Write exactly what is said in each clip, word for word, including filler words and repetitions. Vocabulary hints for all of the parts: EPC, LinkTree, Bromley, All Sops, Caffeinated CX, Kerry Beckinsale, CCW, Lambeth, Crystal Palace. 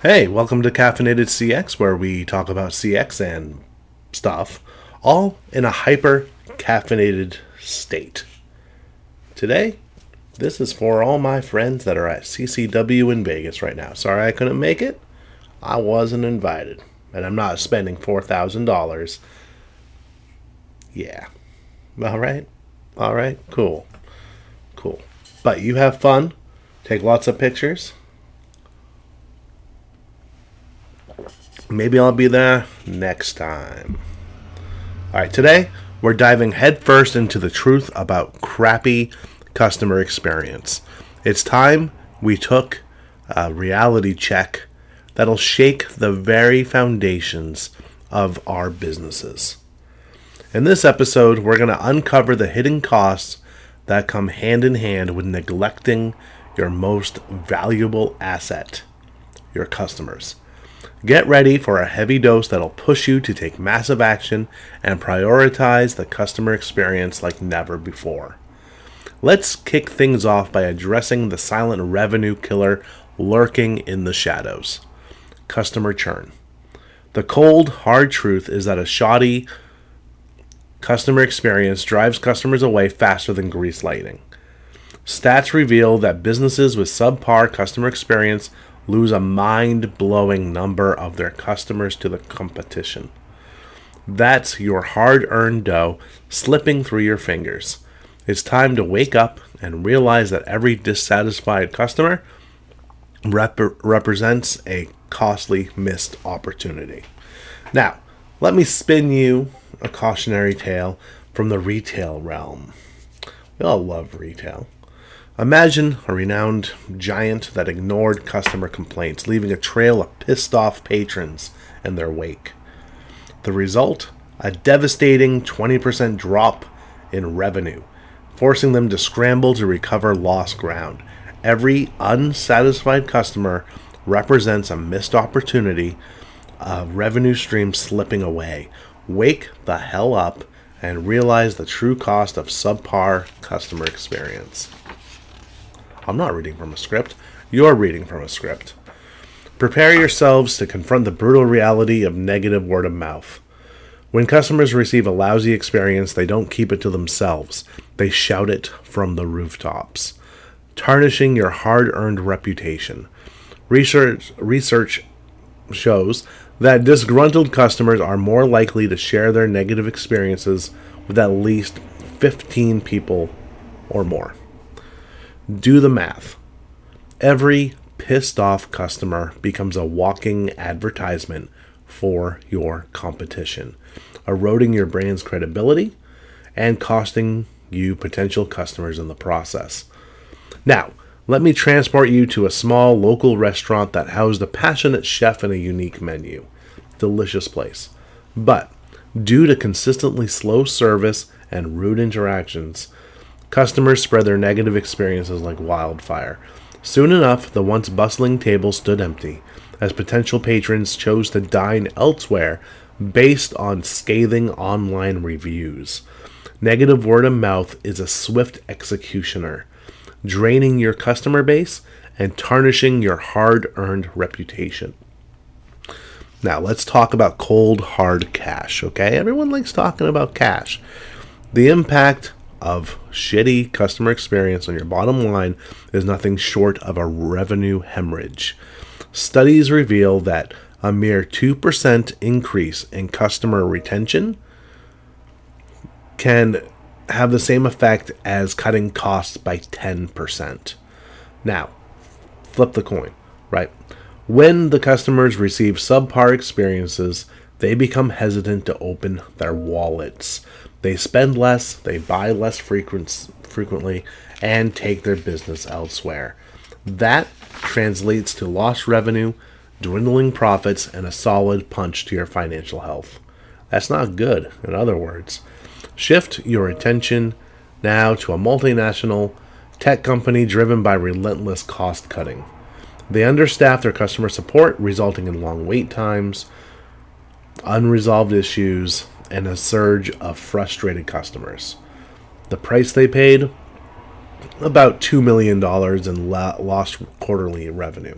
Hey, welcome to Caffeinated C X, where we talk about C X and stuff, all in a hyper-caffeinated state. Today, this is for all my friends that are at C C W in Vegas right now. Sorry I couldn't make it. I wasn't invited, and I'm not spending four thousand dollars. Yeah. All right. All right. Cool. Cool. But you have fun. Take lots of pictures. Maybe I'll be there next time. All right, today we're diving headfirst into the truth about crappy customer experience. It's time we took a reality check that'll shake the very foundations of our businesses. In this episode, we're going to uncover the hidden costs that come hand in hand with neglecting your most valuable asset, your customers. Get ready for a heavy dose that'll push you to take massive action and prioritize the customer experience like never before. Let's kick things off by addressing the silent revenue killer lurking in the shadows: customer churn. The cold, hard truth is that a shoddy customer experience drives customers away faster than grease lightning. Stats reveal that businesses with subpar customer experience lose a mind-blowing number of their customers to the competition. That's your hard-earned dough slipping through your fingers. It's time to wake up and realize that every dissatisfied customer rep- represents a costly missed opportunity. Now, let me spin you a cautionary tale from the retail realm. We all love retail. Imagine a renowned giant that ignored customer complaints, leaving a trail of pissed-off patrons in their wake. The result? A devastating twenty percent drop in revenue, forcing them to scramble to recover lost ground. Every unsatisfied customer represents a missed opportunity, a revenue stream slipping away. Wake the hell up and realize the true cost of subpar customer experience. I'm not reading from a script. You're reading from a script. Prepare yourselves to confront the brutal reality of negative word of mouth. When customers receive a lousy experience, they don't keep it to themselves. They shout it from the rooftops, tarnishing your hard-earned reputation. Research, research shows that disgruntled customers are more likely to share their negative experiences with at least fifteen people or more. Do the math. Every pissed off customer becomes a walking advertisement for your competition, eroding your brand's credibility and costing you potential customers in the process. Now, let me transport you to a small local restaurant that housed a passionate chef and a unique menu. Delicious place. But due to consistently slow service and rude interactions, customers spread their negative experiences like wildfire. Soon enough, the once bustling table stood empty, as potential patrons chose to dine elsewhere based on scathing online reviews. Negative word of mouth is a swift executioner, draining your customer base and tarnishing your hard-earned reputation. Now, let's talk about cold, hard cash, okay? Everyone likes talking about cash. The impact of shitty customer experience on your bottom line is nothing short of a revenue hemorrhage. Studies reveal that a mere two percent increase in customer retention can have the same effect as cutting costs by ten percent. Now, flip the coin, right? When the customers receive subpar experiences, they become hesitant to open their wallets. They spend less, they buy less frequent, frequently, and take their business elsewhere. That translates to lost revenue, dwindling profits, and a solid punch to your financial health. That's not good, in other words. Shift your attention now to a multinational tech company driven by relentless cost cutting. They understaff their customer support, resulting in long wait times, unresolved issues, and a surge of frustrated customers. The price they paid? About two million dollars in lo- lost quarterly revenue.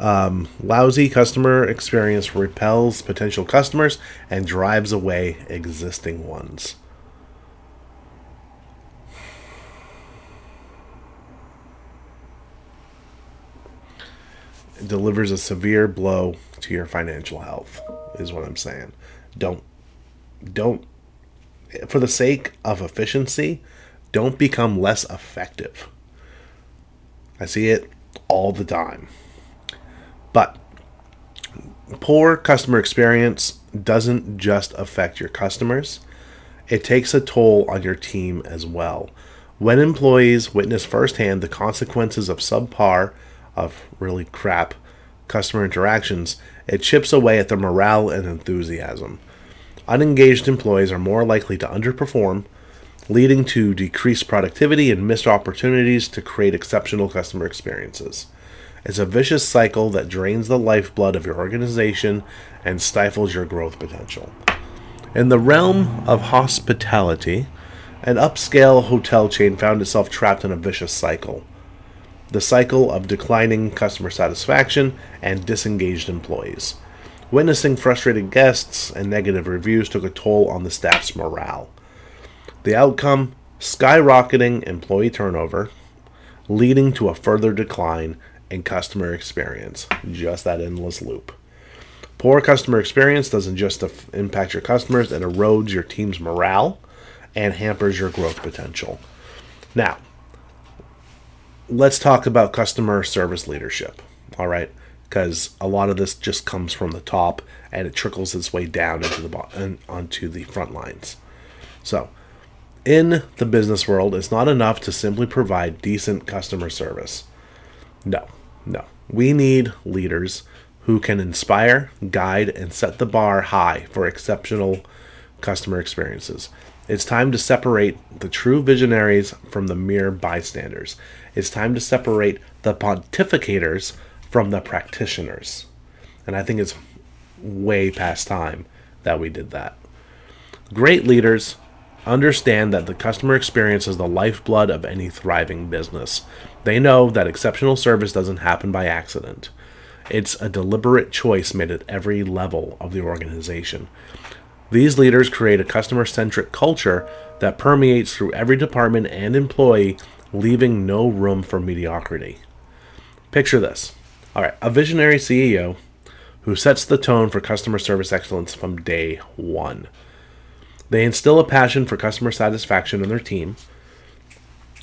Um, lousy customer experience repels potential customers and drives away existing ones. It delivers a severe blow to your financial health, is what I'm saying. Don't, don't, for the sake of efficiency, don't become less effective. I see it all the time. But poor customer experience doesn't just affect your customers. It takes a toll on your team as well. When employees witness firsthand the consequences of subpar, of really crap customer interactions, it chips away at their morale and enthusiasm. Unengaged employees are more likely to underperform, leading to decreased productivity and missed opportunities to create exceptional customer experiences. It's a vicious cycle that drains the lifeblood of your organization and stifles your growth potential. In the realm of hospitality, an upscale hotel chain found itself trapped in a vicious cycle. The cycle of declining customer satisfaction and disengaged employees. Witnessing frustrated guests and negative reviews took a toll on the staff's morale. The outcome, skyrocketing employee turnover, leading to a further decline in customer experience. Just that endless loop. Poor customer experience doesn't just impact your customers, it erodes your team's morale and hampers your growth potential. Now, let's talk about customer service leadership, all right? Because a lot of this just comes from the top and it trickles its way down into the bo- and onto the front lines. So, in the business world, it's not enough to simply provide decent customer service. No, no. We need leaders who can inspire, guide, and set the bar high for exceptional customer experiences. It's time to separate the true visionaries from the mere bystanders. It's time to separate the pontificators from the practitioners. And I think it's way past time that we did that. Great leaders understand that the customer experience is the lifeblood of any thriving business. They know that exceptional service doesn't happen by accident. It's a deliberate choice made at every level of the organization. These leaders create a customer-centric culture that permeates through every department and employee, leaving no room for mediocrity. Picture this. All right, a visionary C E O who sets the tone for customer service excellence from day one. They instill a passion for customer satisfaction in their team,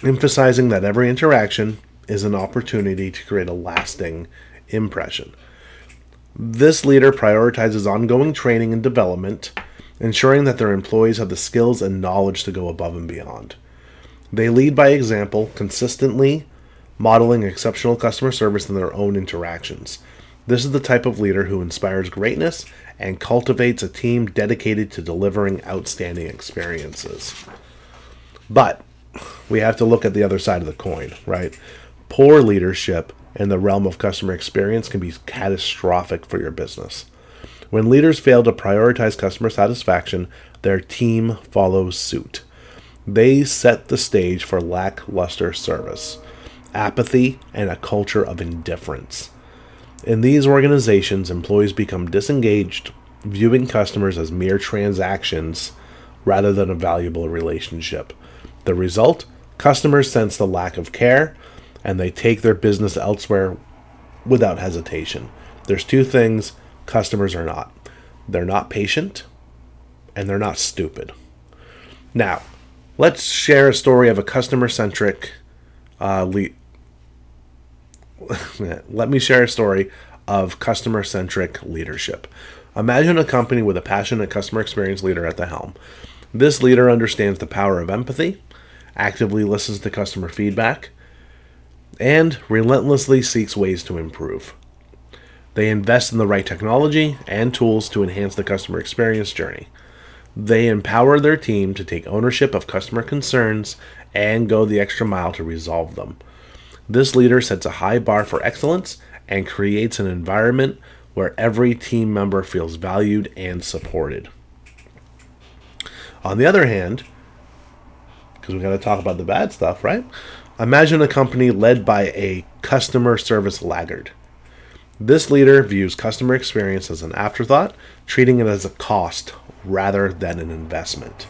emphasizing that every interaction is an opportunity to create a lasting impression. This leader prioritizes ongoing training and development, ensuring that their employees have the skills and knowledge to go above and beyond. They lead by example, consistently modeling exceptional customer service in their own interactions. This is the type of leader who inspires greatness and cultivates a team dedicated to delivering outstanding experiences. But we have to look at the other side of the coin, right? Poor leadership in the realm of customer experience can be catastrophic for your business. When leaders fail to prioritize customer satisfaction, their team follows suit. They set the stage for lackluster service, apathy, and a culture of indifference. In these organizations, employees become disengaged, viewing customers as mere transactions rather than a valuable relationship. The result? Customers sense the lack of care, and they take their business elsewhere without hesitation. There's two things customers are not. They're not patient, and they're not stupid. Now, let's share a story of a customer-centric uh, lead. Let me share a story of customer-centric leadership. Imagine a company with a passionate customer experience leader at the helm. This leader understands the power of empathy, actively listens to customer feedback, and relentlessly seeks ways to improve. They invest in the right technology and tools to enhance the customer experience journey. They empower their team to take ownership of customer concerns and go the extra mile to resolve them. This leader sets a high bar for excellence and creates an environment where every team member feels valued and supported. On the other hand, because we've got to talk about the bad stuff, right? Imagine a company led by a customer service laggard. This leader views customer experience as an afterthought, treating it as a cost rather than an investment.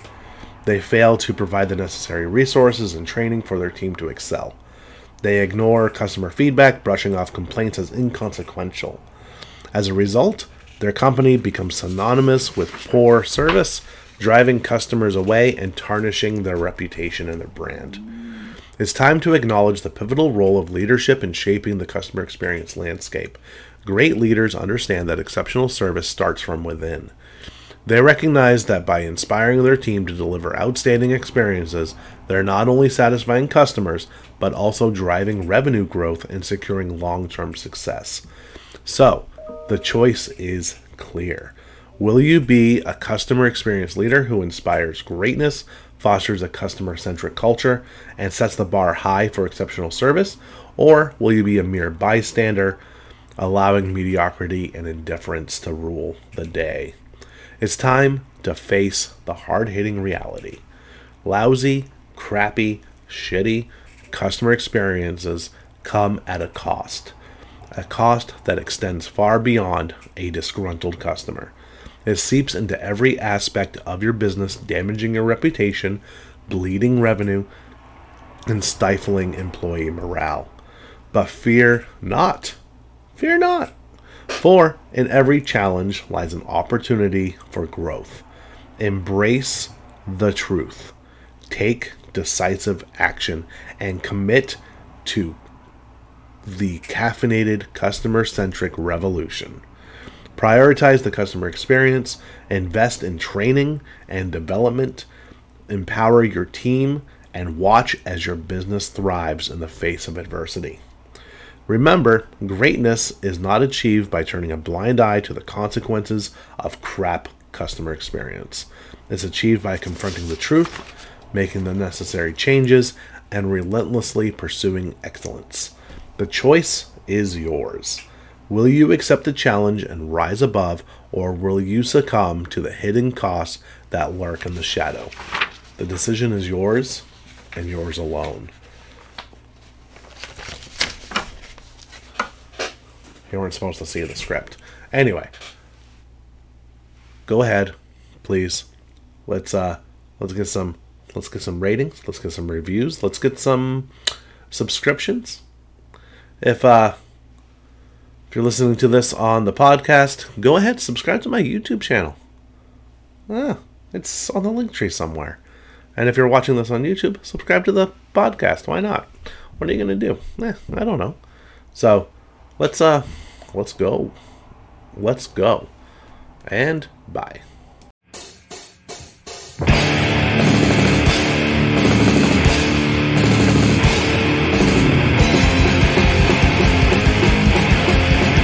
They fail to provide the necessary resources and training for their team to excel. They ignore customer feedback, brushing off complaints as inconsequential. As a result, their company becomes synonymous with poor service, driving customers away and tarnishing their reputation and their brand. It's time to acknowledge the pivotal role of leadership in shaping the customer experience landscape. Great leaders understand that exceptional service starts from within. They recognize that by inspiring their team to deliver outstanding experiences, they're not only satisfying customers, but also driving revenue growth and securing long-term success. So, the choice is clear. Will you be a customer experience leader who inspires greatness, fosters a customer-centric culture, and sets the bar high for exceptional service? Or will you be a mere bystander, allowing mediocrity and indifference to rule the day? It's time to face the hard-hitting reality. Lousy, crappy, shitty customer experiences come at a cost. A cost that extends far beyond a disgruntled customer. It seeps into every aspect of your business, damaging your reputation, bleeding revenue, and stifling employee morale. But fear not. Fear not. For in every challenge lies an opportunity for growth. Embrace the truth. Take decisive action and commit to the caffeinated customer-centric revolution. Prioritize the customer experience, invest in training and development, empower your team, and watch as your business thrives in the face of adversity. Remember, greatness is not achieved by turning a blind eye to the consequences of crap customer experience. It's achieved by confronting the truth, making the necessary changes, and relentlessly pursuing excellence. The choice is yours. Will you accept the challenge and rise above, or will you succumb to the hidden costs that lurk in the shadow? The decision is yours, and yours alone. You weren't supposed to see the script. Anyway, go ahead, please. Let's uh, let's get some, let's get some ratings. Let's get some reviews. Let's get some subscriptions. If uh. If you're listening to this on the podcast, go ahead, subscribe to my YouTube channel. Ah, it's on the LinkTree somewhere. And if you're watching this on YouTube, subscribe to the podcast. Why not? What are you going to do? Eh, I don't know. So let's, uh, let's go. Let's go. And bye.